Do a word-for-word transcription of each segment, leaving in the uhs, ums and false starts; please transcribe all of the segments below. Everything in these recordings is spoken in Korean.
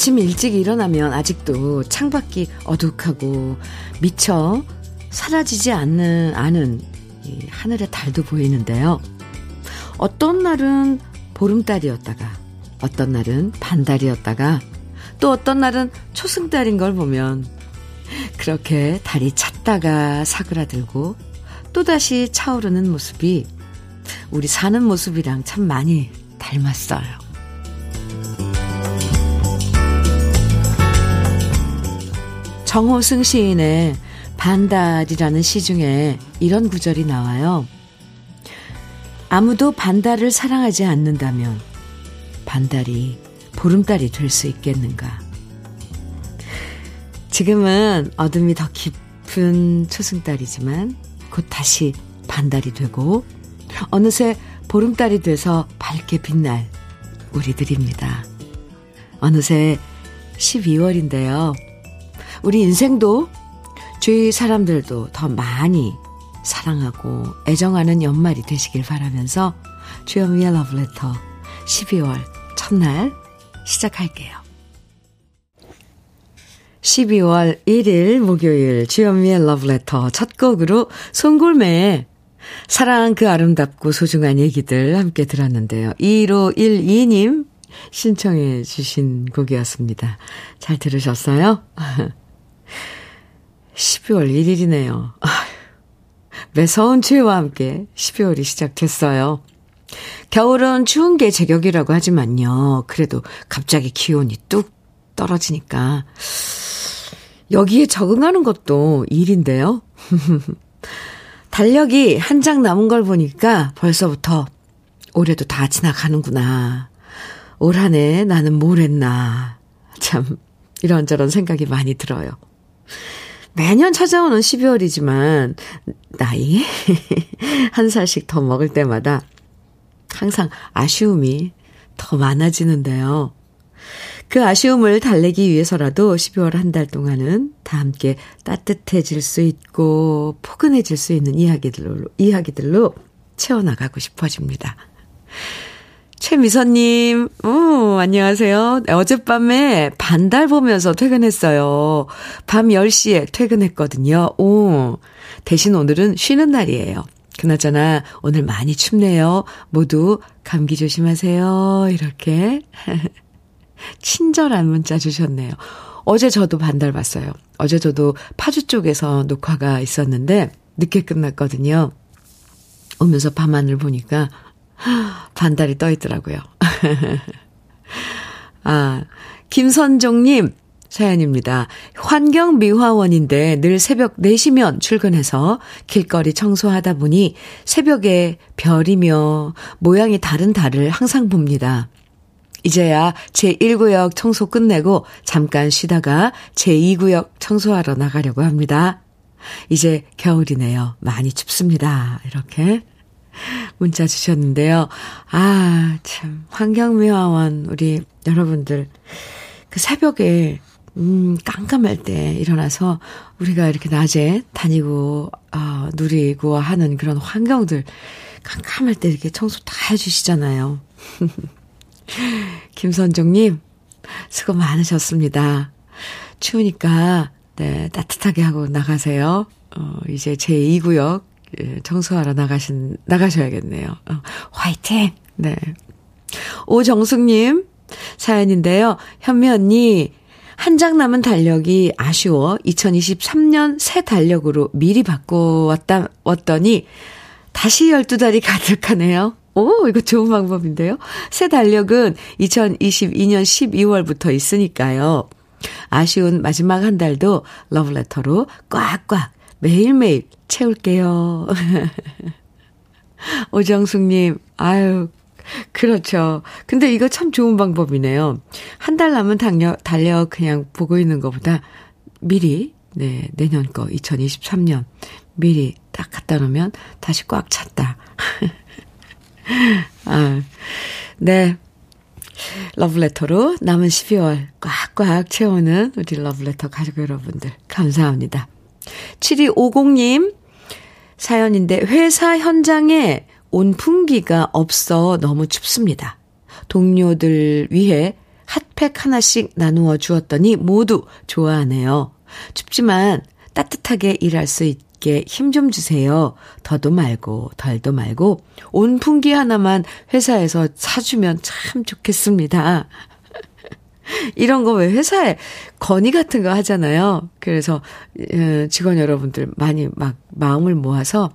아침 일찍 일어나면 아직도 창밖이 어둑하고 미처 사라지지 않는, 않은 이 하늘의 달도 보이는데요. 어떤 날은 보름달이었다가 어떤 날은 반달이었다가 또 어떤 날은 초승달인 걸 보면 그렇게 달이 찼다가 사그라들고 또다시 차오르는 모습이 우리 사는 모습이랑 참 많이 닮았어요. 정호승 시인의 반달이라는 시 중에 이런 구절이 나와요. 아무도 반달을 사랑하지 않는다면 반달이 보름달이 될 수 있겠는가. 지금은 어둠이 더 깊은 초승달이지만 곧 다시 반달이 되고 어느새 보름달이 돼서 밝게 빛날 우리들입니다. 어느새 십이월인데요. 우리 인생도 주위 사람들도 더 많이 사랑하고 애정하는 연말이 되시길 바라면서 주현미의 러브레터 십이월 첫날 시작할게요. 십이월 일일 목요일 주현미의 러브레터 첫 곡으로 손골매의 사랑 그 아름답고 소중한 얘기들 함께 들었는데요. 이일오일이 님 신청해 주신 곡이었습니다. 잘 들으셨어요? 십이월 일일이네요. 매서운 추위와 함께 십이월이 시작됐어요. 겨울은 추운 게 제격이라고 하지만요. 그래도 갑자기 기온이 뚝 떨어지니까 여기에 적응하는 것도 일인데요. 달력이 한 장 남은 걸 보니까 벌써부터 올해도 다 지나가는구나. 올 한 해 나는 뭘 했나. 참 이런저런 생각이 많이 들어요. 매년 찾아오는 십이월이지만 나이 한 살씩 더 먹을 때마다 항상 아쉬움이 더 많아지는데요. 그 아쉬움을 달래기 위해서라도 십이월 한 달 동안은 다 함께 따뜻해질 수 있고 포근해질 수 있는 이야기들로, 이야기들로 채워나가고 싶어집니다. 최미선님, 오, 안녕하세요. 어젯밤에 반달 보면서 퇴근했어요. 밤 열 시에 퇴근했거든요. 오, 대신 오늘은 쉬는 날이에요. 그나저나 오늘 많이 춥네요. 모두 감기 조심하세요. 이렇게 친절한 문자 주셨네요. 어제 저도 반달 봤어요. 어제 저도 파주 쪽에서 녹화가 있었는데 늦게 끝났거든요. 오면서 밤하늘 보니까 반달이 떠 있더라고요. 아, 김선종님 사연입니다. 환경미화원인데 늘 새벽 네 시면 출근해서 길거리 청소하다 보니 새벽에 별이며 모양이 다른 달을 항상 봅니다. 이제야 제일 구역 청소 끝내고 잠깐 쉬다가 제이 구역 청소하러 나가려고 합니다. 이제 겨울이네요. 많이 춥습니다. 이렇게 문자 주셨는데요. 아, 참 환경미화원 우리 여러분들 그 새벽에 음, 깜깜할 때 일어나서 우리가 이렇게 낮에 다니고 어, 누리고 하는 그런 환경들 깜깜할 때 이렇게 청소 다 해주시잖아요. 김선종님 수고 많으셨습니다. 추우니까 네, 따뜻하게 하고 나가세요. 어, 이제 제이 구역 청소하러 나가신, 나가셔야겠네요. 어, 화이팅! 네. 오정숙님, 사연인데요. 현미 언니, 한 장 남은 달력이 아쉬워 이천이십삼 년 새 달력으로 미리 바꿔왔다, 왔더니 다시 열두 달이 가득하네요. 오, 이거 좋은 방법인데요. 새 달력은 이천이십이 년 십이월부터 있으니까요. 아쉬운 마지막 한 달도 러브레터로 꽉꽉 매일매일 채울게요. 오정숙님, 아유, 그렇죠. 근데 이거 참 좋은 방법이네요. 한 달 남은 달력, 달력 그냥 보고 있는 것보다 미리, 네, 내년 거, 이천이십삼 년, 미리 딱 갖다 놓으면 다시 꽉 찼다. 아, 네. 러브레터로 남은 십이월 꽉꽉 채우는 우리 러브레터 가족 여러분들, 감사합니다. 칠이오공 님 사연인데 회사 현장에 온풍기가 없어 너무 춥습니다. 동료들 위해 핫팩 하나씩 나누어 주었더니 모두 좋아하네요. 춥지만 따뜻하게 일할 수 있게 힘 좀 주세요. 더도 말고 덜도 말고 온풍기 하나만 회사에서 사주면 참 좋겠습니다. 이런 거 왜 회사에 건의 같은 거 하잖아요. 그래서 직원 여러분들 많이 막 마음을 모아서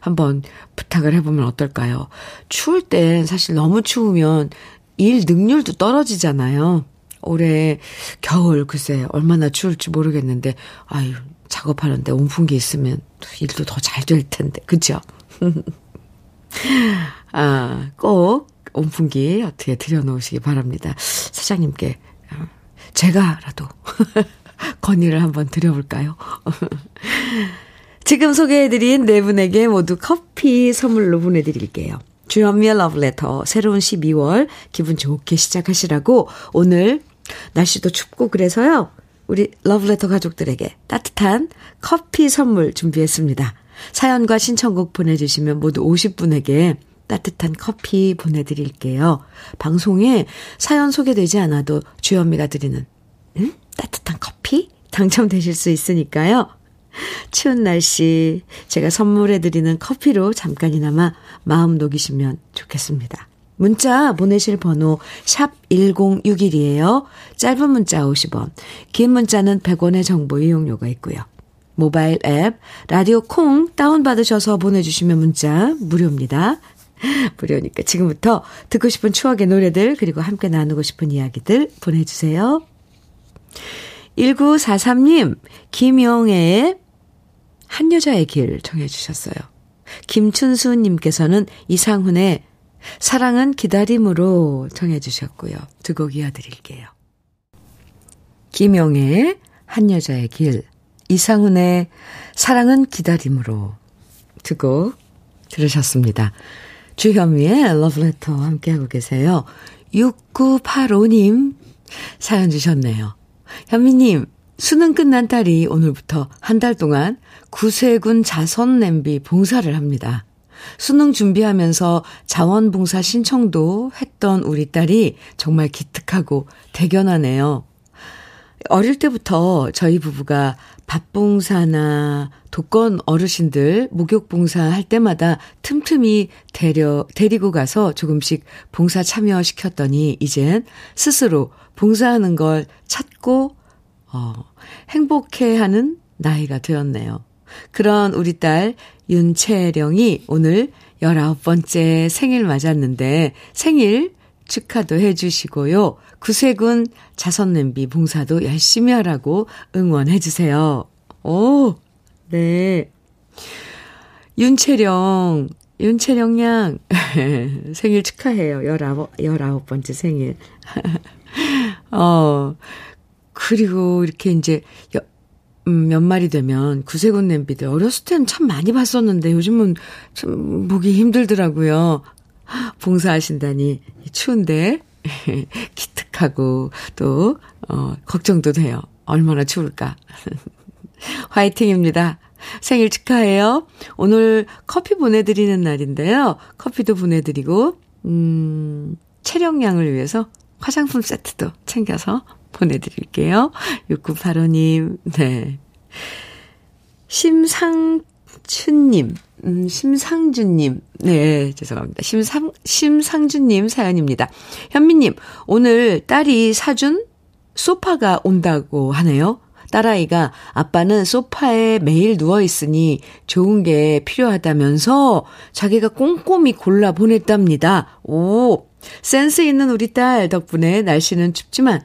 한번 부탁을 해보면 어떨까요? 추울 땐 사실 너무 추우면 일 능률도 떨어지잖아요. 올해 겨울 글쎄 얼마나 추울지 모르겠는데 아유 작업하는데 온풍기 있으면 일도 더 잘 될 텐데 그죠? 아, 꼭 온풍기 어떻게 들여놓으시기 바랍니다. 사장님께 제가라도 건의를 한번 드려볼까요? 지금 소개해드린 네 분에게 모두 커피 선물로 보내드릴게요. 주현미의 러브레터 새로운 십이월 기분 좋게 시작하시라고 오늘 날씨도 춥고 그래서요. 우리 러브레터 가족들에게 따뜻한 커피 선물 준비했습니다. 사연과 신청곡 보내주시면 모두 오십 분에게 따뜻한 커피 보내드릴게요. 방송에 사연 소개되지 않아도 주현미가 드리는 음? 따뜻한 커피 당첨되실 수 있으니까요. 추운 날씨 제가 선물해드리는 커피로 잠깐이나마 마음 녹이시면 좋겠습니다. 문자 보내실 번호 샵 일공육일이에요. 짧은 문자 오십 원, 긴 문자는 백 원의 정보 이용료가 있고요. 모바일 앱 라디오 콩 다운받으셔서 보내주시면 문자 무료입니다. 무료니까 지금부터 듣고 싶은 추억의 노래들 그리고 함께 나누고 싶은 이야기들 보내주세요. 일구사삼 님 김영애의 한 여자의 길 청해 주셨어요. 김춘수님께서는 이상훈의 사랑은 기다림으로 청해 주셨고요. 두 곡 이어드릴게요. 김영애의 한 여자의 길, 이상훈의 사랑은 기다림으로 두 곡 들으셨습니다. 주현미의 러브레터 함께하고 계세요. 육구팔오 님 사연 주셨네요. 현미님, 수능 끝난 딸이 오늘부터 한 달 동안 구세군 자선냄비 봉사를 합니다. 수능 준비하면서 자원봉사 신청도 했던 우리 딸이 정말 기특하고 대견하네요. 어릴 때부터 저희 부부가 밥봉사나 독건 어르신들 목욕봉사 할 때마다 틈틈이 데려, 데리고 가서 조금씩 봉사 참여시켰더니 이젠 스스로 봉사하는 걸 찾고 어, 행복해하는 나이가 되었네요. 그런 우리 딸 윤채령이 오늘 열아홉 번째 생일 맞았는데 생일 축하도 해주시고요. 구세군 자선냄비 봉사도 열심히 하라고 응원해주세요. 오, 네. 윤채령, 윤채령 양 생일 축하해요. 열아홉, 열아홉 번째 생일. 어, 그리고 이렇게 이제 여, 음, 연말이 되면 구세군 냄비들 어렸을 때는 참 많이 봤었는데 요즘은 참 보기 힘들더라고요. 봉사하신다니 추운데 기특하고 또 어, 걱정도 돼요. 얼마나 추울까. 화이팅입니다. 생일 축하해요. 오늘 커피 보내드리는 날인데요. 커피도 보내드리고 음, 체력량을 위해서 화장품 세트도 챙겨서 보내드릴게요. 육구팔오 님. 네. 심상춘님. 음, 심상준님. 네, 죄송합니다. 심상, 심상준님 사연입니다. 현미님, 오늘 딸이 사준 소파가 온다고 하네요. 딸아이가 아빠는 소파에 매일 누워있으니 좋은 게 필요하다면서 자기가 꼼꼼히 골라 보냈답니다. 오, 센스 있는 우리 딸 덕분에 날씨는 춥지만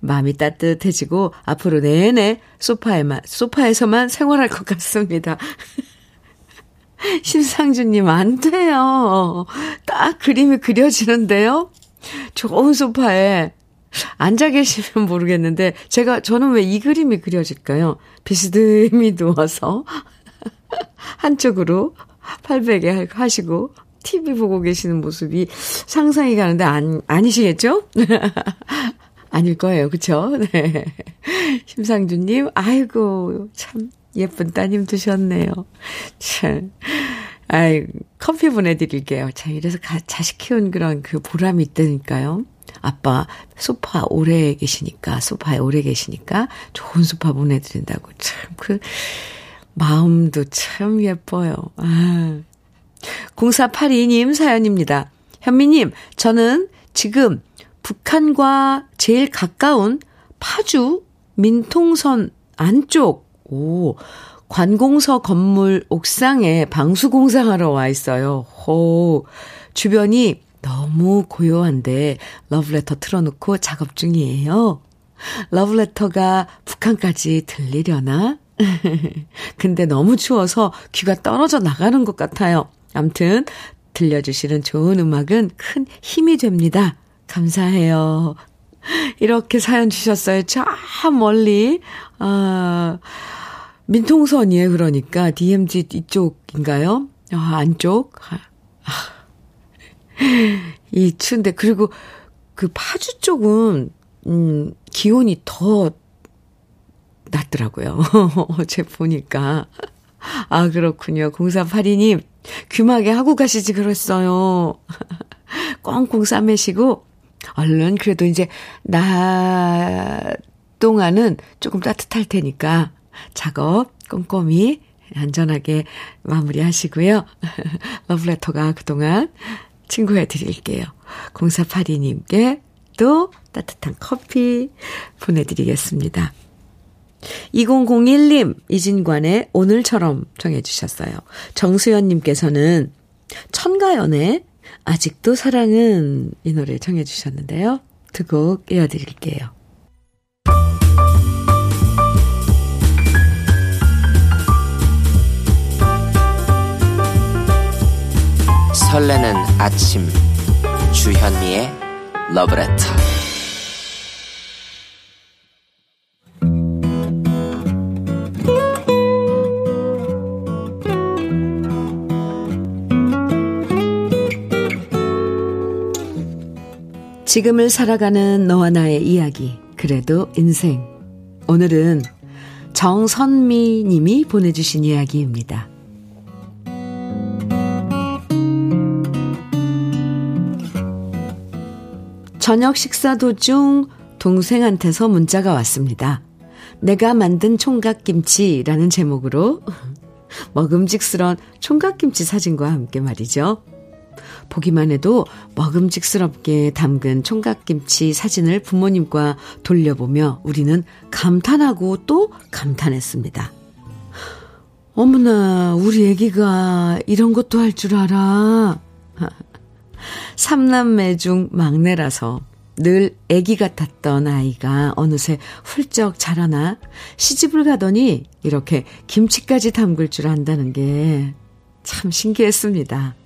마음이 따뜻해지고 앞으로 내내 소파에만, 소파에서만 생활할 것 같습니다. 심상준님 안 돼요. 딱 그림이 그려지는데요. 좋은 소파에 앉아 계시면 모르겠는데 제가 저는 왜 이 그림이 그려질까요? 비스듬히 누워서 한쪽으로 팔베개 하시고 티비 보고 계시는 모습이 상상이 가는데 안, 아니시겠죠? 아닐 거예요. 그렇죠? 네. 심상준님 아이고 참 예쁜 따님 두셨네요. 참. 아이, 커피 보내드릴게요. 참, 이래서 가, 자식 키운 그런 그 보람이 있다니까요. 아빠 소파 오래 계시니까, 소파에 오래 계시니까 좋은 소파 보내드린다고. 참, 그, 마음도 참 예뻐요. 아. 공사팔이 님 사연입니다. 현미님, 저는 지금 북한과 제일 가까운 파주 민통선 안쪽, 오, 관공서 건물 옥상에 방수공사하러 와 있어요. 오, 주변이 너무 고요한데 러브레터 틀어놓고 작업 중이에요. 러브레터가 북한까지 들리려나? 근데 너무 추워서 귀가 떨어져 나가는 것 같아요. 아무튼 들려주시는 좋은 음악은 큰 힘이 됩니다. 감사해요. 이렇게 사연 주셨어요. 저 멀리 아, 민통선이에요. 그러니까 디엠지 이쪽인가요? 아, 안쪽. 아. 이 추운데, 그리고 그 파주 쪽은, 음, 기온이 더 낮더라고요. 어제 보니까. 아, 그렇군요. 공사팔이 님, 귀마개 하고 가시지 그랬어요. 꽁꽁 싸매시고, 얼른, 그래도 이제, 낮 동안은 조금 따뜻할 테니까, 작업 꼼꼼히, 안전하게 마무리 하시고요. 러브레터가 그동안, 친구해 드릴게요. 공사팔이 님께 또 따뜻한 커피 보내드리겠습니다. 이공공일 님 이진관의 오늘처럼 정해 주셨어요. 정수연님께서는 천가연의 아직도 사랑은 이 노래 정해 주셨는데요. 두 곡 이어드릴게요. 설레는 아침 주현미의 러브레터. 지금을 살아가는 너와 나의 이야기, 그래도 인생. 오늘은 정선미 님이 보내주신 이야기입니다. 저녁 식사 도중 동생한테서 문자가 왔습니다. 내가 만든 총각김치라는 제목으로 먹음직스러운 총각김치 사진과 함께 말이죠. 보기만 해도 먹음직스럽게 담근 총각김치 사진을 부모님과 돌려보며 우리는 감탄하고 또 감탄했습니다. 어머나, 우리 애기가 이런 것도 할 줄 알아. 삼남매 중 막내라서 늘 애기 같았던 아이가 어느새 훌쩍 자라나 시집을 가더니 이렇게 김치까지 담글 줄 안다는 게 참 신기했습니다.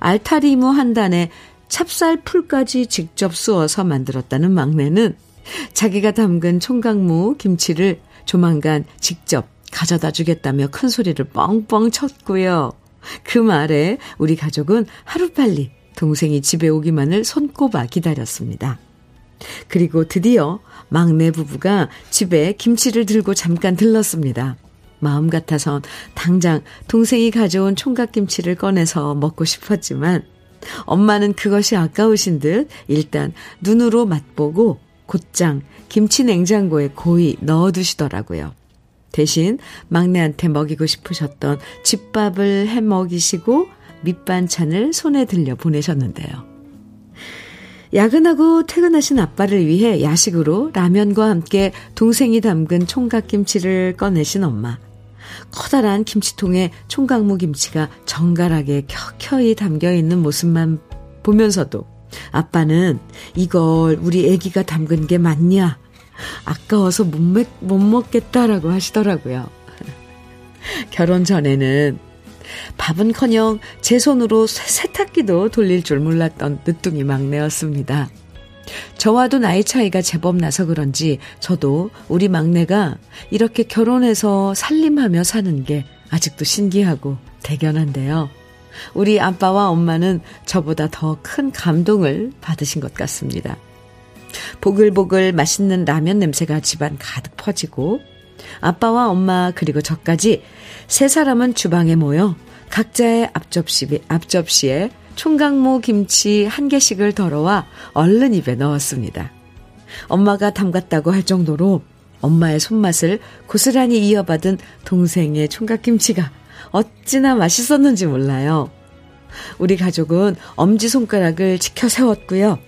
알타리무 한 단에 찹쌀풀까지 직접 쑤어서 만들었다는 막내는 자기가 담근 총각무 김치를 조만간 직접 가져다 주겠다며 큰 소리를 뻥뻥 쳤고요. 그 말에 우리 가족은 하루빨리 동생이 집에 오기만을 손꼽아 기다렸습니다. 그리고 드디어 막내 부부가 집에 김치를 들고 잠깐 들렀습니다. 마음 같아선 당장 동생이 가져온 총각김치를 꺼내서 먹고 싶었지만 엄마는 그것이 아까우신 듯 일단 눈으로 맛보고 곧장 김치 냉장고에 고이 넣어두시더라고요. 대신 막내한테 먹이고 싶으셨던 집밥을 해먹이시고 밑반찬을 손에 들려 보내셨는데요. 야근하고 퇴근하신 아빠를 위해 야식으로 라면과 함께 동생이 담근 총각김치를 꺼내신 엄마. 커다란 김치통에 총각무 김치가 정갈하게 켜켜이 담겨있는 모습만 보면서도 아빠는 이걸 우리 애기가 담근 게 맞냐? 아까워서 못, 매, 못 먹겠다라고 하시더라고요. 결혼 전에는 밥은커녕 제 손으로 세탁기도 돌릴 줄 몰랐던 늦둥이 막내였습니다. 저와도 나이 차이가 제법 나서 그런지 저도 우리 막내가 이렇게 결혼해서 살림하며 사는 게 아직도 신기하고 대견한데요. 우리 아빠와 엄마는 저보다 더 큰 감동을 받으신 것 같습니다. 보글보글 맛있는 라면 냄새가 집안 가득 퍼지고 아빠와 엄마 그리고 저까지 세 사람은 주방에 모여 각자의 앞접시, 앞접시에 총각무 김치 한 개씩을 덜어와 얼른 입에 넣었습니다. 엄마가 담갔다고 할 정도로 엄마의 손맛을 고스란히 이어받은 동생의 총각김치가 어찌나 맛있었는지 몰라요. 우리 가족은 엄지손가락을 치켜 세웠고요.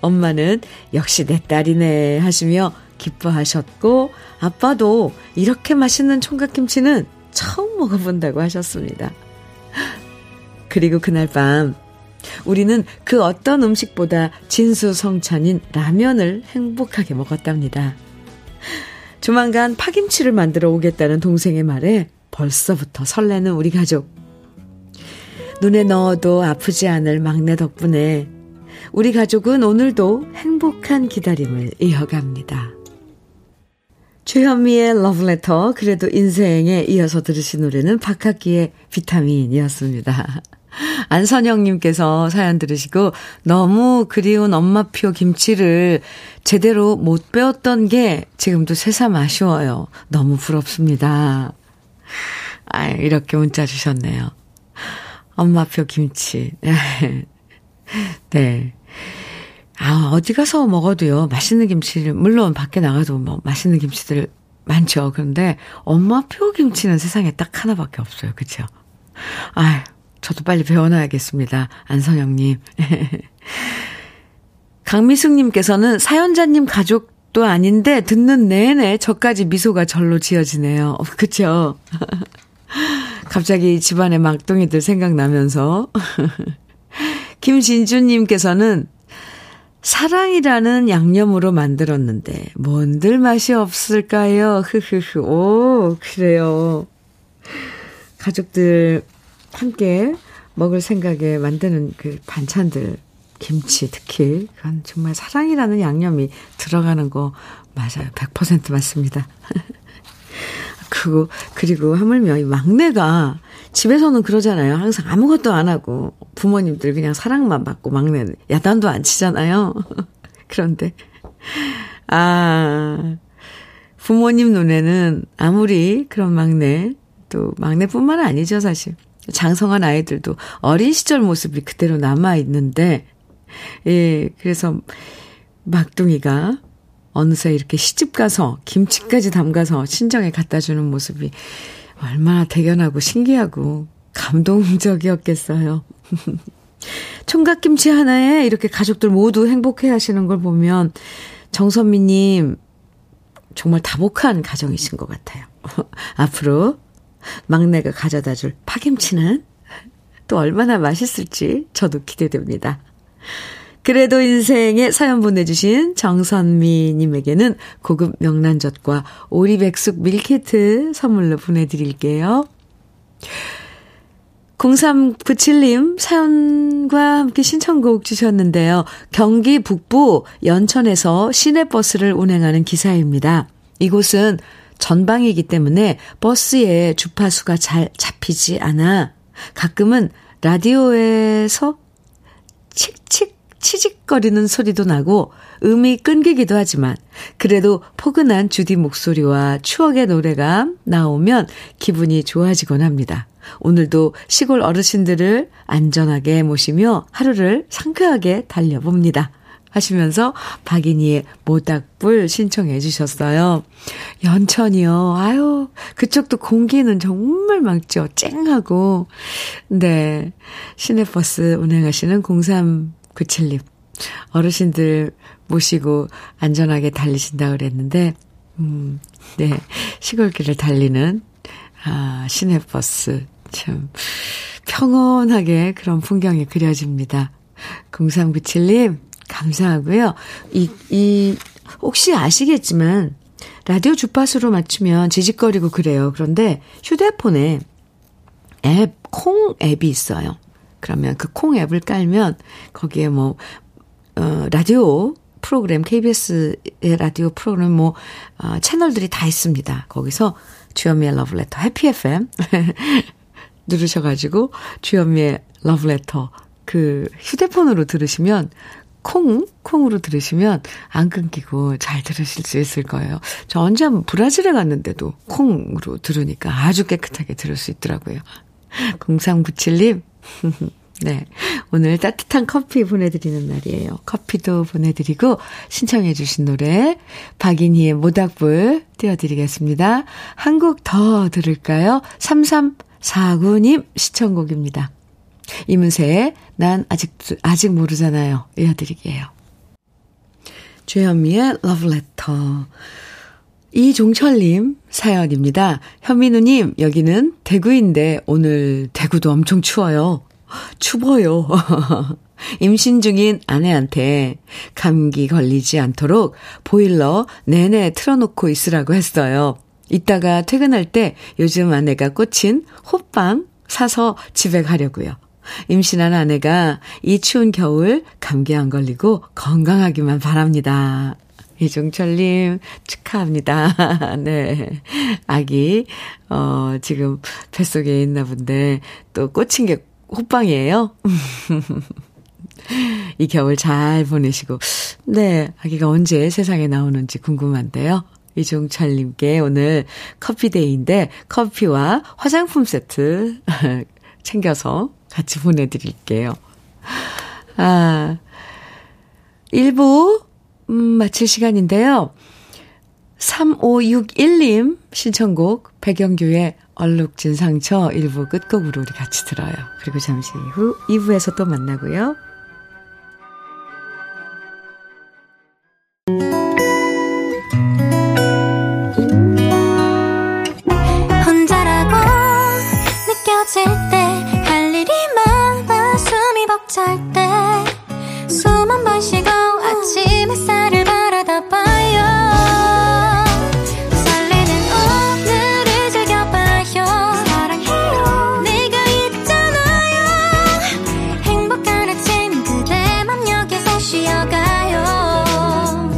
엄마는 역시 내 딸이네 하시며 기뻐하셨고 아빠도 이렇게 맛있는 총각김치는 처음 먹어본다고 하셨습니다. 그리고 그날 밤 우리는 그 어떤 음식보다 진수성찬인 라면을 행복하게 먹었답니다. 조만간 파김치를 만들어 오겠다는 동생의 말에 벌써부터 설레는 우리 가족. 눈에 넣어도 아프지 않을 막내 덕분에 우리 가족은 오늘도 행복한 기다림을 이어갑니다. 주현미의 러브레터, 그래도 인생에 이어서 들으신 노래는 박학기의 비타민이었습니다. 안선영님께서 사연 들으시고 너무 그리운 엄마표 김치를 제대로 못 배웠던 게 지금도 새삼 아쉬워요. 너무 부럽습니다. 아, 이렇게 문자 주셨네요. 엄마표 김치. 네. 아, 어디 가서 먹어도요, 맛있는 김치를, 물론 밖에 나가도 뭐 맛있는 김치들 많죠. 그런데 엄마표 김치는 세상에 딱 하나밖에 없어요. 그쵸? 아유, 저도 빨리 배워놔야겠습니다. 안선영님. 강미숙님께서는 사연자님 가족도 아닌데 듣는 내내 저까지 미소가 절로 지어지네요. 어, 그쵸? 갑자기 집안의 막둥이들 생각나면서. 김진주님께서는 사랑이라는 양념으로 만들었는데 뭔들 맛이 없을까요? 흐흐흐. 오, 그래요. 가족들 함께 먹을 생각에 만드는 그 반찬들, 김치 특히, 그건 정말 사랑이라는 양념이 들어가는 거 맞아요. 백 퍼센트 맞습니다. 그리고, 그리고 하물며 이 막내가 집에서는 그러잖아요. 항상 아무것도 안 하고 부모님들 그냥 사랑만 받고 막내는 야단도 안 치잖아요. 그런데 아, 부모님 눈에는 아무리 그런 막내, 또 막내뿐만 아니죠 사실. 장성한 아이들도 어린 시절 모습이 그대로 남아있는데, 예, 그래서 막둥이가 어느새 이렇게 시집가서 김치까지 담가서 친정에 갖다주는 모습이 얼마나 대견하고 신기하고 감동적이었겠어요. 총각김치 하나에 이렇게 가족들 모두 행복해하시는 걸 보면 정선미님 정말 다복한 가정이신 것 같아요. 앞으로 막내가 가져다줄 파김치는 또 얼마나 맛있을지 저도 기대됩니다. 그래도 인생에 사연 보내주신 정선미님에게는 고급 명란젓과 오리백숙 밀키트 선물로 보내드릴게요. 공삼구칠님 사연과 함께 신청곡 주셨는데요. 경기 북부 연천에서 시내버스를 운행하는 기사입니다. 이곳은 전방이기 때문에 버스에 주파수가 잘 잡히지 않아 가끔은 라디오에서 칙칙 치직거리는 소리도 나고 음이 끊기기도 하지만 그래도 포근한 주디 목소리와 추억의 노래가 나오면 기분이 좋아지곤 합니다. 오늘도 시골 어르신들을 안전하게 모시며 하루를 상쾌하게 달려봅니다. 하시면서 박인희의 모닥불 신청해 주셨어요. 연천이요. 아유, 그쪽도 공기는 정말 맑죠. 쨍하고. 네, 시내버스 운행하시는 공삼구칠님. 어르신들 모시고 안전하게 달리신다고 그랬는데, 음, 네, 시골길을 달리는, 아, 시내버스. 참, 평온하게 그런 풍경이 그려집니다. 공삼구칠님. 감사하고요. 이, 이, 혹시 아시겠지만, 라디오 주파수로 맞추면 지직거리고 그래요. 그런데 휴대폰에 앱, 콩 앱이 있어요. 그러면 그 콩 앱을 깔면 거기에 뭐, 어, 라디오 프로그램, 케이비에스의 라디오 프로그램 뭐, 어, 채널들이 다 있습니다. 거기서 주현미의 러브레터, 해피 에프엠 누르셔가지고 주현미의 러브레터 그 휴대폰으로 들으시면 콩, 콩으로 들으시면 안 끊기고 잘 들으실 수 있을 거예요. 저 언제 한번 브라질에 갔는데도 콩으로 들으니까 아주 깨끗하게 들을 수 있더라고요. 공삼구칠님, 네, 오늘 따뜻한 커피 보내드리는 날이에요. 커피도 보내드리고 신청해 주신 노래 박인희의 모닥불 띄워드리겠습니다. 한 곡 더 들을까요? 삼삼사구 님 시청곡입니다. 이문세의 난 아직, 아직 모르잖아요. 이어드릴게요. 주현미의 러브레터. 이종철님 사연입니다. 현민우님, 여기는 대구인데 오늘 대구도 엄청 추워요. 추워요. 임신 중인 아내한테 감기 걸리지 않도록 보일러 내내 틀어놓고 있으라고 했어요. 이따가 퇴근할 때 요즘 아내가 꽂힌 호빵 사서 집에 가려고요. 임신한 아내가 이 추운 겨울 감기 안 걸리고 건강하기만 바랍니다. 이종철님 축하합니다. 네, 아기 어, 지금 뱃속에 있나 본데 또 꽂힌 게 호빵이에요. 이 겨울 잘 보내시고 네 아기가 언제 세상에 나오는지 궁금한데요. 이종철님께 오늘 커피데이인데 커피와 화장품 세트 챙겨서 같이 보내드릴게요. 아, 일 부 음, 마칠 시간인데요. 삼오육일 님 신청곡 백영규의 얼룩진 상처 일 부 끝곡으로 우리 같이 들어요. 그리고 잠시 후 이 부에서 또 만나고요. 혼자라고 느껴질 때 할 일이 많아 숨이 벅찰 때 숨 한 번 쉬고 아침 햇살을 바라다 봐요. 설레는 오늘을 즐겨봐요. 사랑해요. 내가 있잖아요. 행복한 아침 그대 맘 여기서 쉬어가요.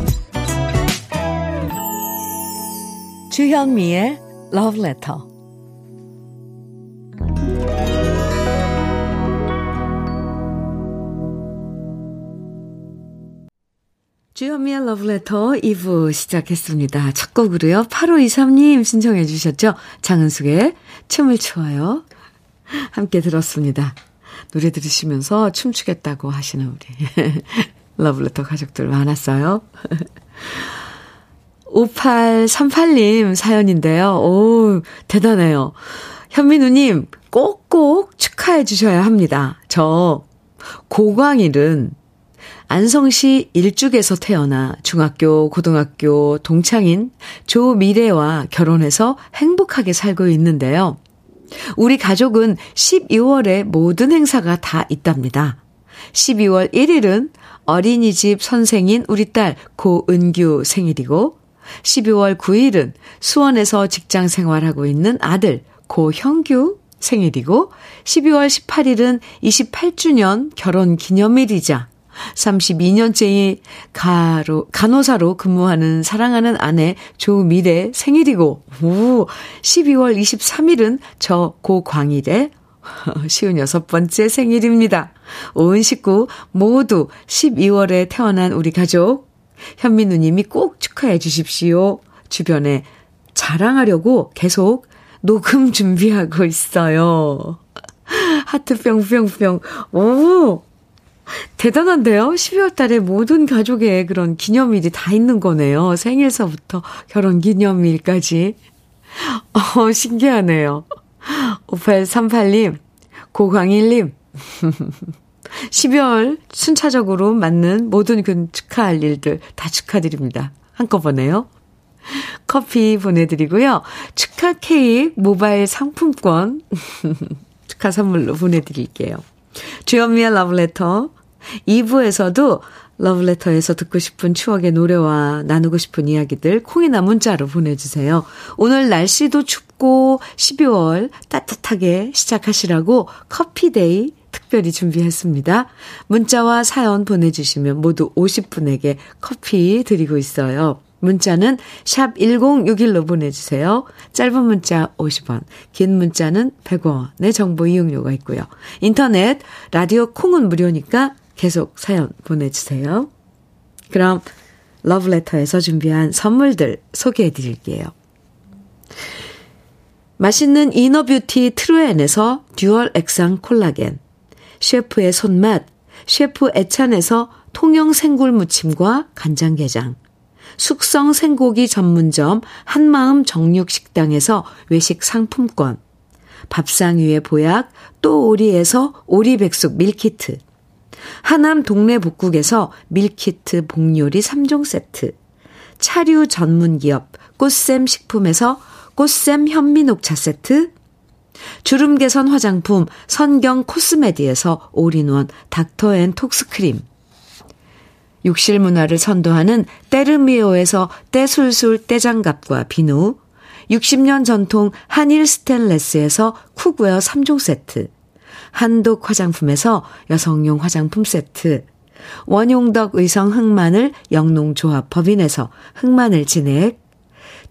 주현미의 러브레터. 주현미의 러브레터 이 부 시작했습니다. 첫 곡으로요. 팔오이삼 님 신청해 주셨죠. 장은숙의 춤을 추어요. 함께 들었습니다. 노래 들으시면서 춤추겠다고 하시는 우리 러브레터 가족들 많았어요. 오팔삼팔 님 사연인데요. 오, 대단해요. 현민우님 꼭꼭 축하해 주셔야 합니다. 저 고광일은 안성시 일죽에서 태어나 중학교, 고등학교 동창인 조미래와 결혼해서 행복하게 살고 있는데요. 우리 가족은 십이월에 모든 행사가 다 있답니다. 십이월 일일은 어린이집 선생인 우리 딸 고은규 생일이고 십이월 구일은 수원에서 직장 생활하고 있는 아들 고형규 생일이고 십이월 십팔일은 이십팔 주년 결혼 기념일이자 삼십이 년째의 가로, 간호사로 근무하는 사랑하는 아내 조미래 생일이고 오, 십이월 이십삼일은 저 고광일의 오십육 번째 생일입니다. 온 식구 모두 십이월에 태어난 우리 가족 현민우님이 꼭 축하해 주십시오. 주변에 자랑하려고 계속 녹음 준비하고 있어요. 하트 뿅뿅뿅. 오, 대단한데요. 십이월 달에 모든 가족의 그런 기념일이 다 있는 거네요. 생일서부터 결혼기념일까지. 어, 신기하네요. 오팔삼팔 님, 고광일님. 십이월 순차적으로 맞는 모든 근 축하할 일들 다 축하드립니다. 한꺼번에요. 커피 보내드리고요. 축하 케이크 모바일 상품권 축하 선물로 보내드릴게요. 주현미의 러브레터 이 부에서도 러브레터에서 듣고 싶은 추억의 노래와 나누고 싶은 이야기들 콩이나 문자로 보내주세요. 오늘 날씨도 춥고 십이월 따뜻하게 시작하시라고 커피데이 특별히 준비했습니다. 문자와 사연 보내주시면 모두 오십 분에게 커피 드리고 있어요. 문자는 샵 일공육일로 보내주세요. 짧은 문자 오십 원, 긴 문자는 백 원의 정보 이용료가 있고요. 인터넷, 라디오 콩은 무료니까 계속 사연 보내주세요. 그럼 러브레터에서 준비한 선물들 소개해드릴게요. 맛있는 이너뷰티 트루엔에서 듀얼 액상 콜라겐, 셰프의 손맛, 셰프 애찬에서 통영 생굴 무침과 간장게장, 숙성 생고기 전문점 한마음 정육식당에서 외식 상품권, 밥상 위의 보약 또 오리에서 오리백숙 밀키트, 하남 동네 복국에서 밀키트 복요리 삼 종 세트, 차류 전문기업 꽃샘 식품에서 꽃샘 현미 녹차 세트, 주름 개선 화장품 선경 코스메디에서 올인원 닥터앤톡스크림, 욕실 문화를 선도하는 때르미오에서 때술술 때장갑과 비누, 육십 년 전통 한일 스텐레스에서 쿡웨어 삼 종 세트, 한독 화장품에서 여성용 화장품 세트, 원용덕 의성 흑마늘 영농조합법인에서 흑마늘 진액,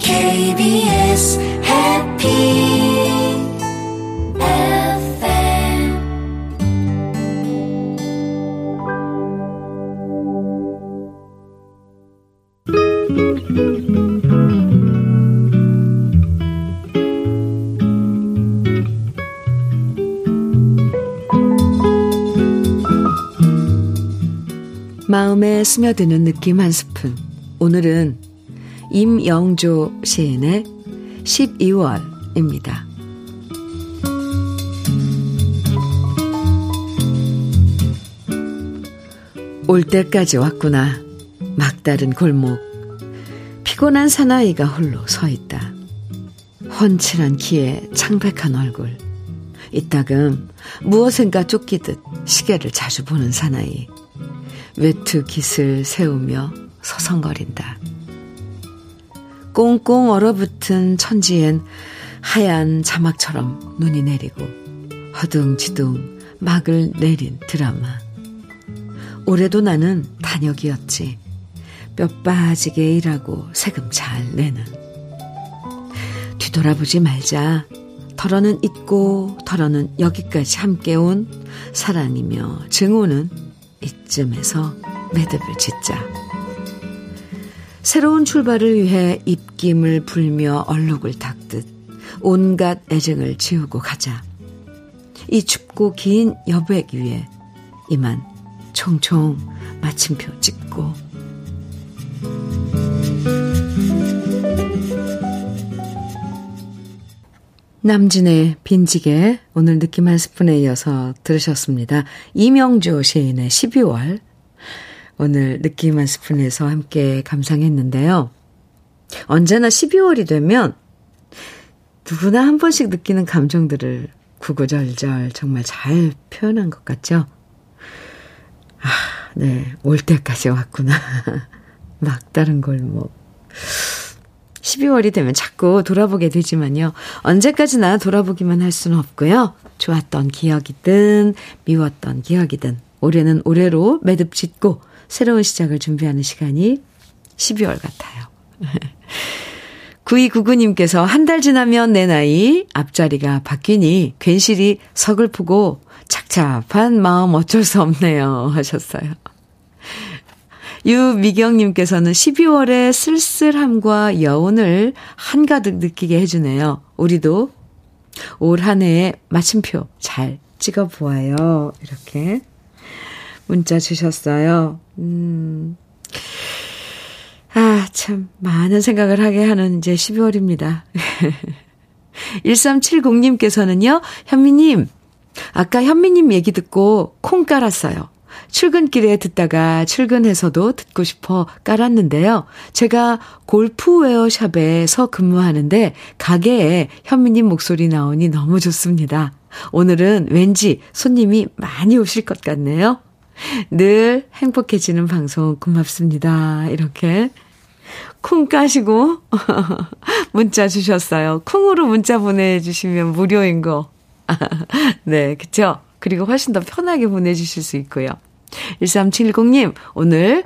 케이비에스 해피 에프엠 마음에 스며드는 느낌 한 스푼. 오늘은 임영조 시인의 십이월입니다. 올 때까지 왔구나. 막다른 골목. 피곤한 사나이가 홀로 서 있다. 헌칠한 키에 창백한 얼굴. 이따금 무엇인가 쫓기듯 시계를 자주 보는 사나이. 외투 깃을 세우며 서성거린다. 꽁꽁 얼어붙은 천지엔 하얀 자막처럼 눈이 내리고 허둥지둥 막을 내린 드라마. 올해도 나는 단역이었지. 뼈 빠지게 일하고 세금 잘 내는. 뒤돌아보지 말자. 덜어는 잊고 덜어는 여기까지 함께 온 사랑이며 증오는 이쯤에서 매듭을 짓자. 새로운 출발을 위해 입김을 불며 얼룩을 닦듯 온갖 애증을 지우고 가자. 이 춥고 긴 여백 위에 이만 총총 마침표 찍고. 남진의 빈지게, 오늘 느낌 한 스푼에 이어서 들으셨습니다. 이명조 시인의 십이월, 오늘 느낌 한 스푼에서 함께 감상했는데요. 언제나 십이월이 되면 누구나 한 번씩 느끼는 감정들을 구구절절 정말 잘 표현한 것 같죠? 아, 네. 올 때까지 왔구나. 막다른 골목. 십이월이 되면 자꾸 돌아보게 되지만요. 언제까지나 돌아보기만 할 수는 없고요. 좋았던 기억이든 미웠던 기억이든 올해는 올해로 매듭 짓고 새로운 시작을 준비하는 시간이 십이월 같아요. 구이구구 님께서 한 달 지나면 내 나이 앞자리가 바뀌니 괜시리 서글프고 착잡한 마음 어쩔 수 없네요 하셨어요. 유미경님께서는 십이월의 쓸쓸함과 여운을 한가득 느끼게 해주네요. 우리도 올 한 해에 마침표 잘 찍어보아요. 이렇게 문자 주셨어요. 음. 아, 참, 많은 생각을 하게 하는 이제 십이월입니다. 일삼칠공 님께서는요, 현미님, 아까 현미님 얘기 듣고 콩 깔았어요. 출근길에 듣다가 출근해서도 듣고 싶어 깔았는데요. 제가 골프웨어 샵에서 근무하는데 가게에 현미님 목소리 나오니 너무 좋습니다. 오늘은 왠지 손님이 많이 오실 것 같네요. 늘 행복해지는 방송 고맙습니다. 이렇게 쿵 까시고 문자 주셨어요. 쿵으로 문자 보내주시면 무료인 거. 네, 그쵸? 그리고 훨씬 더 편하게 보내주실 수 있고요. 일삼칠공님, 오늘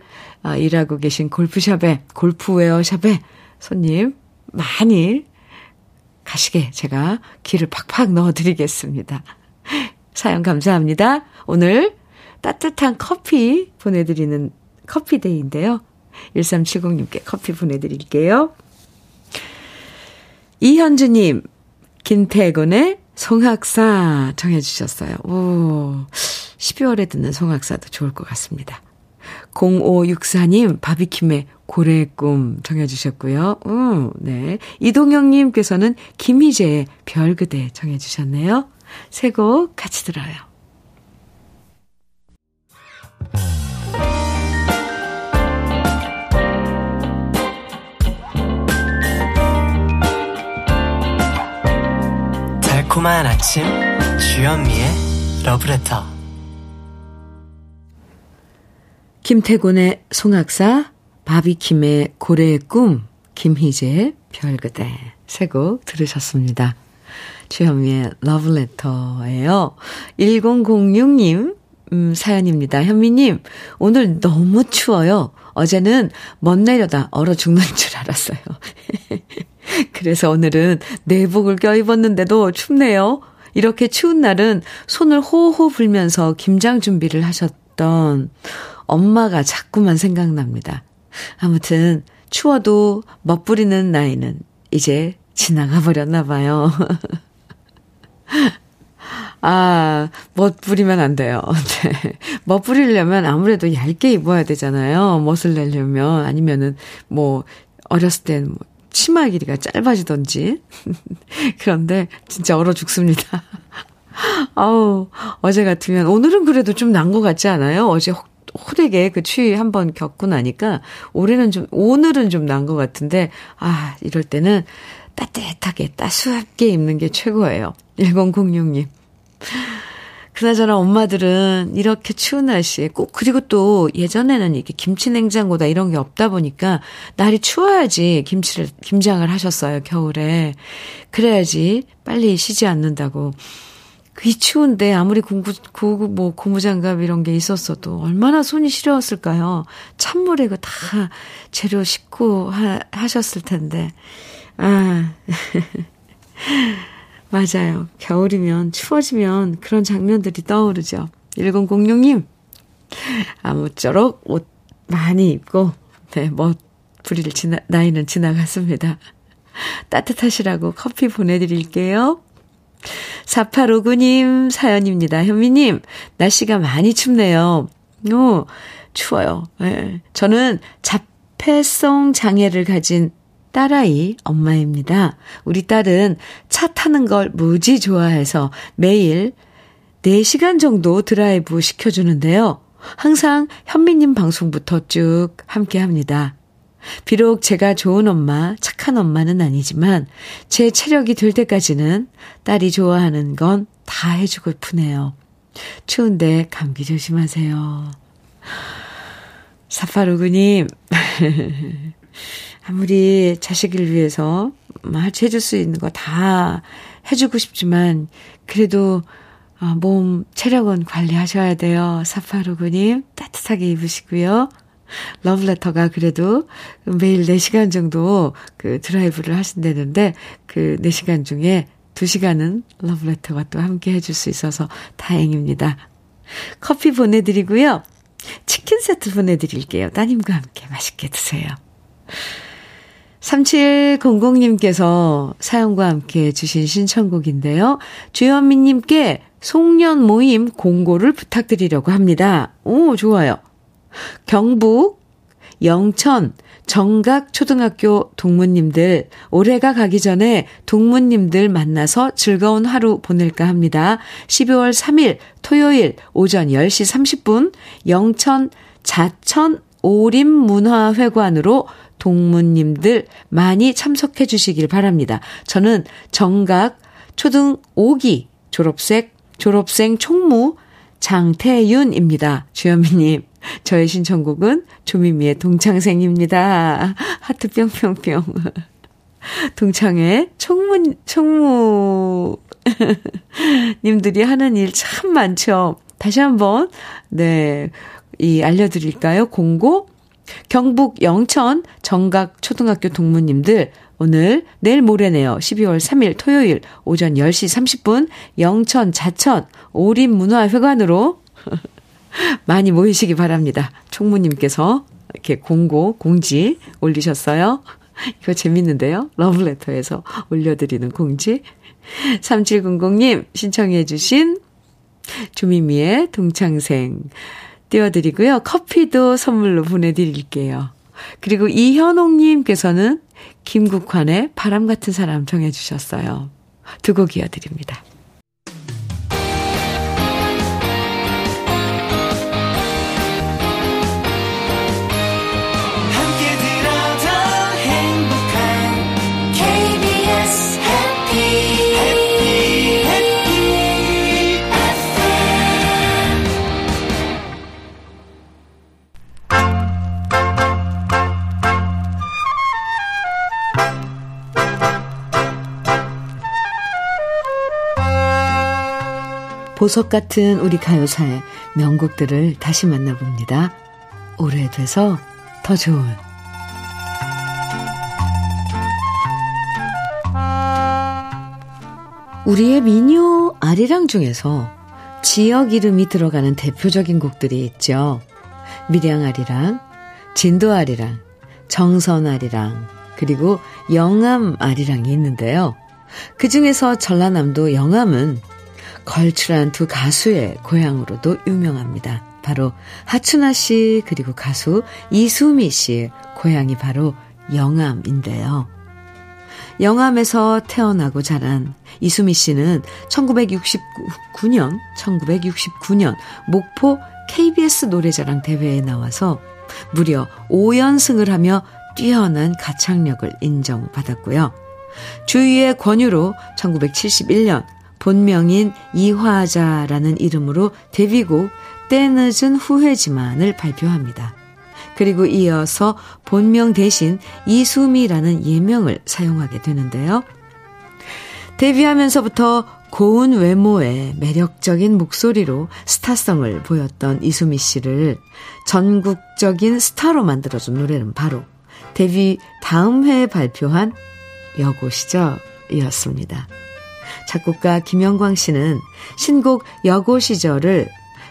일하고 계신 골프샵에, 골프웨어샵에 손님 많이 가시게 제가 귀를 팍팍 넣어드리겠습니다. 사연 감사합니다. 오늘 따뜻한 커피 보내드리는 커피데이인데요. 일삼칠공님께 커피 보내드릴게요. 이현주님, 김태곤의 송학사 정해주셨어요. 오, 십이월에 듣는 송학사도 좋을 것 같습니다. 공오육사님, 바비킴의 고래의 꿈 정해주셨고요. 음, 네. 이동영님께서는 김희재의 별 그대 정해주셨네요. 세 곡 같이 들어요. 달콤한 아침 주현미의 러브레터. 김태곤의 송학사, 바비킴의 고래의 꿈, 김희재의 별 그대 세 곡 들으셨습니다. 주현미의 러브레터예요. 일공공육님 음, 사연입니다. 현미님, 오늘 너무 추워요. 어제는 멋 내려다 얼어 죽는 줄 알았어요. 그래서 오늘은 내복을 껴입었는데도 춥네요. 이렇게 추운 날은 손을 호호 불면서 김장 준비를 하셨던 엄마가 자꾸만 생각납니다. 아무튼 추워도 멋부리는 나이는 이제 지나가 버렸나 봐요. 아, 멋부리면 안 돼요. 네. 멋부리려면 아무래도 얇게 입어야 되잖아요. 멋을 내려면. 아니면은 뭐 어렸을 땐 뭐 치마 길이가 짧아지던지. 그런데 진짜 얼어 죽습니다. 아우, 어제 같으면, 오늘은 그래도 좀 난 것 같지 않아요? 어제 혹, 호되게 그 추위 한번 겪고 나니까 올해는 좀, 오늘은 좀 난 것 같은데, 아, 이럴 때는 따뜻하게 따스럽게 입는 게 최고예요. 일공공육님. 그나저나 엄마들은 이렇게 추운 날씨에 꼭, 그리고 또 예전에는 이게 김치 냉장고다 이런 게 없다 보니까 날이 추워야지 김치를, 김장을 하셨어요, 겨울에. 그래야지 빨리 쉬지 않는다고. 이 추운데 아무리 공구, 고, 뭐, 고무장갑 이런 게 있었어도 얼마나 손이 시려웠을까요? 찬물에 이거 다 재료 씻고 하, 하셨을 텐데. 아. 맞아요. 겨울이면, 추워지면 그런 장면들이 떠오르죠. 일공공육님, 아무쪼록 옷 많이 입고, 네, 멋부릴 지나, 나이는 지나갔습니다. 따뜻하시라고 커피 보내드릴게요. 사팔오구님 사연입니다. 현미님, 날씨가 많이 춥네요. 오, 추워요. 네. 저는 자폐성 장애를 가진 딸아이 엄마입니다. 우리 딸은 차 타는 걸 무지 좋아해서 매일 네 시간 정도 드라이브 시켜주는데요. 항상 현미님 방송부터 쭉 함께합니다. 비록 제가 좋은 엄마, 착한 엄마는 아니지만 제 체력이 될 때까지는 딸이 좋아하는 건 다 해주고프네요. 추운데 감기 조심하세요. 사팔오구님. 아무리 자식을 위해서 해줄 수 있는 거 다 해주고 싶지만 그래도 몸 체력은 관리하셔야 돼요. 사팔오구님, 따뜻하게 입으시고요. 러브레터가 그래도 매일 네 시간 정도 그 드라이브를 하신다는데 그 네 시간 중에 두 시간은 러브레터가 또 함께 해줄 수 있어서 다행입니다. 커피 보내드리고요. 치킨 세트 보내드릴게요. 따님과 함께 맛있게 드세요. 삼칠공공님께서 사연과 함께 주신 신청곡인데요. 주현미님께 송년 모임 공고를 부탁드리려고 합니다. 오, 좋아요. 경북 영천 정각초등학교 동문님들, 올해가 가기 전에 동문님들 만나서 즐거운 하루 보낼까 합니다. 십이월 삼일 토요일 오전 열 시 삼십 분 영천 자천 오림문화회관으로 동문님들 많이 참석해 주시길 바랍니다. 저는 정각 초등 오 기 졸업생, 졸업생 총무 장태윤입니다. 주현미님, 저의 신청곡은 조미미의 동창생입니다. 하트 뿅뿅뿅. 동창회 총무, 총무 님들이 하는 일 참 많죠. 다시 한번, 네, 이 알려드릴까요? 공고, 경북 영천 정각초등학교 동문님들, 오늘 내일 모레네요. 십이월 삼일 토요일 오전 열 시 삼십 분 영천 자천 오림문화회관으로 많이 모이시기 바랍니다. 총무님께서 이렇게 공고, 공지 올리셨어요. 이거 재밌는데요. 러브레터에서 올려드리는 공지. 삼칠공공님 신청해 주신 조미미의 동창생 띄워드리고요. 커피도 선물로 보내드릴게요. 그리고 이현옥님께서는 김국환의 바람같은 사람 정해 주셨어요. 두 곡 이어드립니다. 보석 같은 우리 가요사의 명곡들을 다시 만나봅니다. 오래돼서 더 좋은. 우리의 민요 아리랑 중에서 지역 이름이 들어가는 대표적인 곡들이 있죠. 밀양 아리랑, 진도 아리랑, 정선 아리랑, 그리고 영암 아리랑이 있는데요. 그중에서 전라남도 영암은 걸출한 두 가수의 고향으로도 유명합니다. 바로 하춘아 씨 그리고 가수 이수미 씨의 고향이 바로 영암인데요. 영암에서 태어나고 자란 이수미 씨는 천구백육십구 년 목포 케이비에스 노래자랑 대회에 나와서 무려 오 연승을 하며 뛰어난 가창력을 인정받았고요. 주위의 권유로 천구백칠십일 년 본명인 이화자라는 이름으로 데뷔곡 때늦은 후회지만을 발표합니다. 그리고 이어서 본명 대신 이수미라는 예명을 사용하게 되는데요. 데뷔하면서부터 고운 외모에 매력적인 목소리로 스타성을 보였던 이수미 씨를 전국적인 스타로 만들어준 노래는 바로 데뷔 다음 해에 발표한 여고시절이었습니다. 작곡가 김영광 씨는 신곡 여고 시절을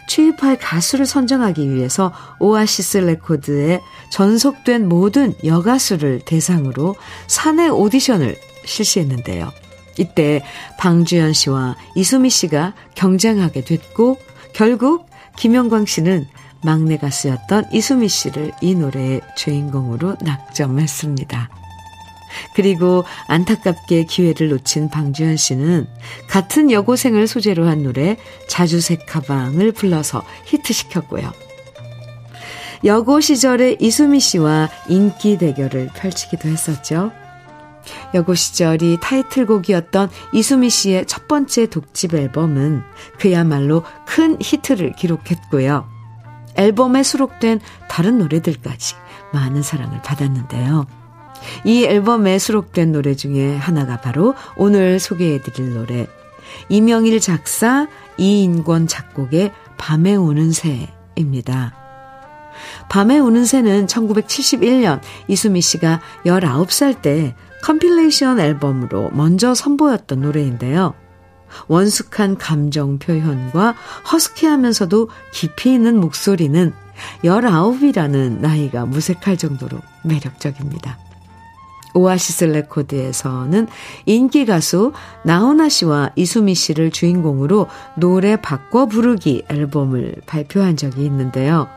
취입할 가수를 선정하기 위해서 오아시스 레코드에 전속된 모든 여가수를 대상으로 사내 오디션을 실시했는데요. 이때 방주현 씨와 이수미 씨가 경쟁하게 됐고 결국 김영광 씨는 막내 가수였던 이수미 씨를 이 노래의 주인공으로 낙점했습니다. 그리고 안타깝게 기회를 놓친 방주현 씨는 같은 여고생을 소재로 한 노래 자주색 가방을 불러서 히트시켰고요. 여고 시절에 이수미 씨와 인기 대결을 펼치기도 했었죠. 여고 시절이 타이틀곡이었던 이수미 씨의 첫 번째 독집 앨범은 그야말로 큰 히트를 기록했고요. 앨범에 수록된 다른 노래들까지 많은 사랑을 받았는데요. 이 앨범에 수록된 노래 중에 하나가 바로 오늘 소개해드릴 노래, 이명일 작사, 이인권 작곡의 밤에 오는 새입니다. 밤에 오는 새는 천구백칠십일 년 이수미 씨가 열아홉 살 때 컴필레이션 앨범으로 먼저 선보였던 노래인데요. 원숙한 감정 표현과 허스키하면서도 깊이 있는 목소리는 열아홉이라는 나이가 무색할 정도로 매력적입니다. 오아시스 레코드에서는 인기 가수 나훈아 씨와 이수미 씨를 주인공으로 노래 바꿔 부르기 앨범을 발표한 적이 있는데요.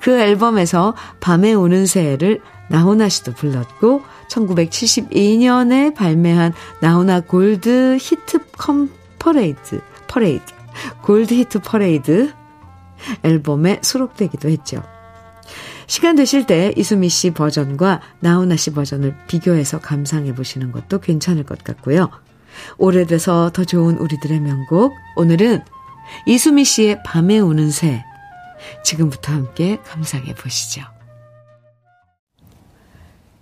그 앨범에서 밤에 오는 새해를 나훈아 씨도 불렀고 천구백칠십이 년에 발매한 나훈아 골드 히트 컴퍼레이드, 퍼레이드, 골드 히트 퍼레이드 앨범에 수록되기도 했죠. 시간 되실 때 이수미 씨 버전과 나훈아 씨 버전을 비교해서 감상해 보시는 것도 괜찮을 것 같고요. 오래돼서 더 좋은 우리들의 명곡, 오늘은 이수미 씨의 밤에 오는 새, 지금부터 함께 감상해 보시죠.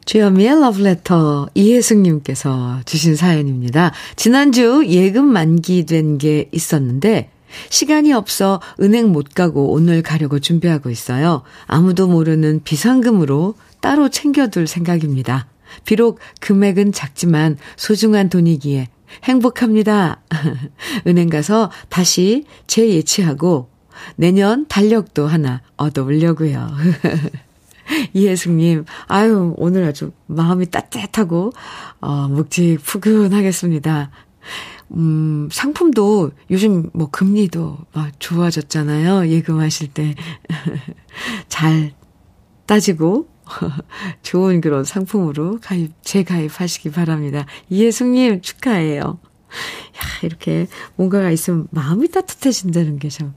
주현미의 러브레터, 이혜승님께서 주신 사연입니다. 지난주 예금 만기된 게 있었는데 시간이 없어 은행 못 가고 오늘 가려고 준비하고 있어요. 아무도 모르는 비상금으로 따로 챙겨둘 생각입니다. 비록 금액은 작지만 소중한 돈이기에 행복합니다. 은행 가서 다시 재예치하고 내년 달력도 하나 얻어오려고요. 이혜숙님, 아유, 오늘 아주 마음이 따뜻하고 어, 묵직푸근하겠습니다. 음, 상품도 요즘 뭐 금리도 막 좋아졌잖아요. 예금하실 때 잘 따지고 좋은 그런 상품으로 가입, 재가입하시기 바랍니다. 이혜숙님 축하해요. 야, 이렇게 뭔가가 있으면 마음이 따뜻해진다는 게 참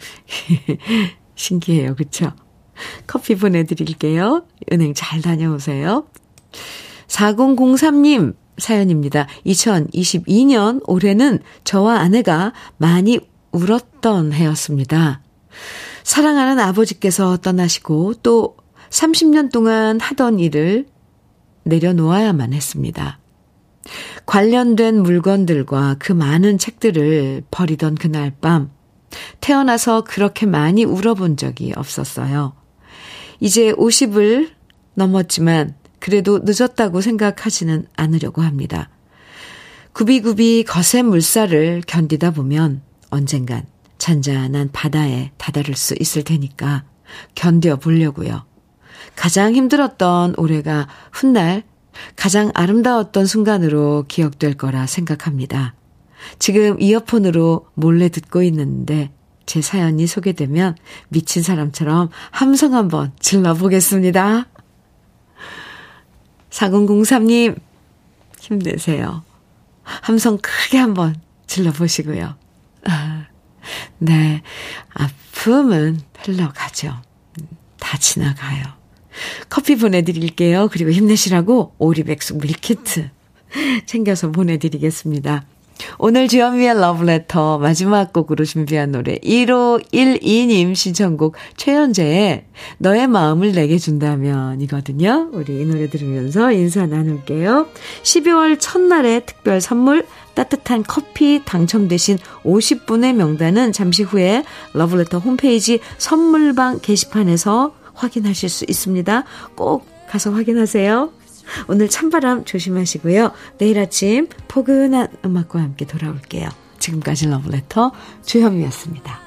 신기해요. 그렇죠? 커피 보내드릴게요. 은행 잘 다녀오세요. 사공공삼 님 사연입니다. 이천이십이 년 올해는 저와 아내가 많이 울었던 해였습니다. 사랑하는 아버지께서 떠나시고 또 삼십 년 동안 하던 일을 내려놓아야만 했습니다. 관련된 물건들과 그 많은 책들을 버리던 그날 밤, 태어나서 그렇게 많이 울어본 적이 없었어요. 이제 오십을 넘었지만 그래도 늦었다고 생각하지는 않으려고 합니다. 굽이굽이 거센 물살을 견디다 보면 언젠간 잔잔한 바다에 다다를 수 있을 테니까 견뎌보려고요. 가장 힘들었던 올해가 훗날 가장 아름다웠던 순간으로 기억될 거라 생각합니다. 지금 이어폰으로 몰래 듣고 있는데 제 사연이 소개되면 미친 사람처럼 함성 한번 질러보겠습니다. 사공공삼 님, 힘내세요. 함성 크게 한번 질러보시고요. 네, 아픔은 흘러가죠. 다 지나가요. 커피 보내드릴게요. 그리고 힘내시라고 오리백숙 밀키트 챙겨서 보내드리겠습니다. 오늘 주현미의 러브레터 마지막 곡으로 준비한 노래 일오일이 님 신청곡 최연재의 너의 마음을 내게 준다면 이거든요. 우리 이 노래 들으면서 인사 나눌게요. 십이월 첫날의 특별 선물 따뜻한 커피 당첨되신 오십 분의 명단은 잠시 후에 러브레터 홈페이지 선물방 게시판에서 확인하실 수 있습니다. 꼭 가서 확인하세요. 오늘 찬바람 조심하시고요. 내일 아침 포근한 음악과 함께 돌아올게요. 지금까지 러브레터 주현미였습니다.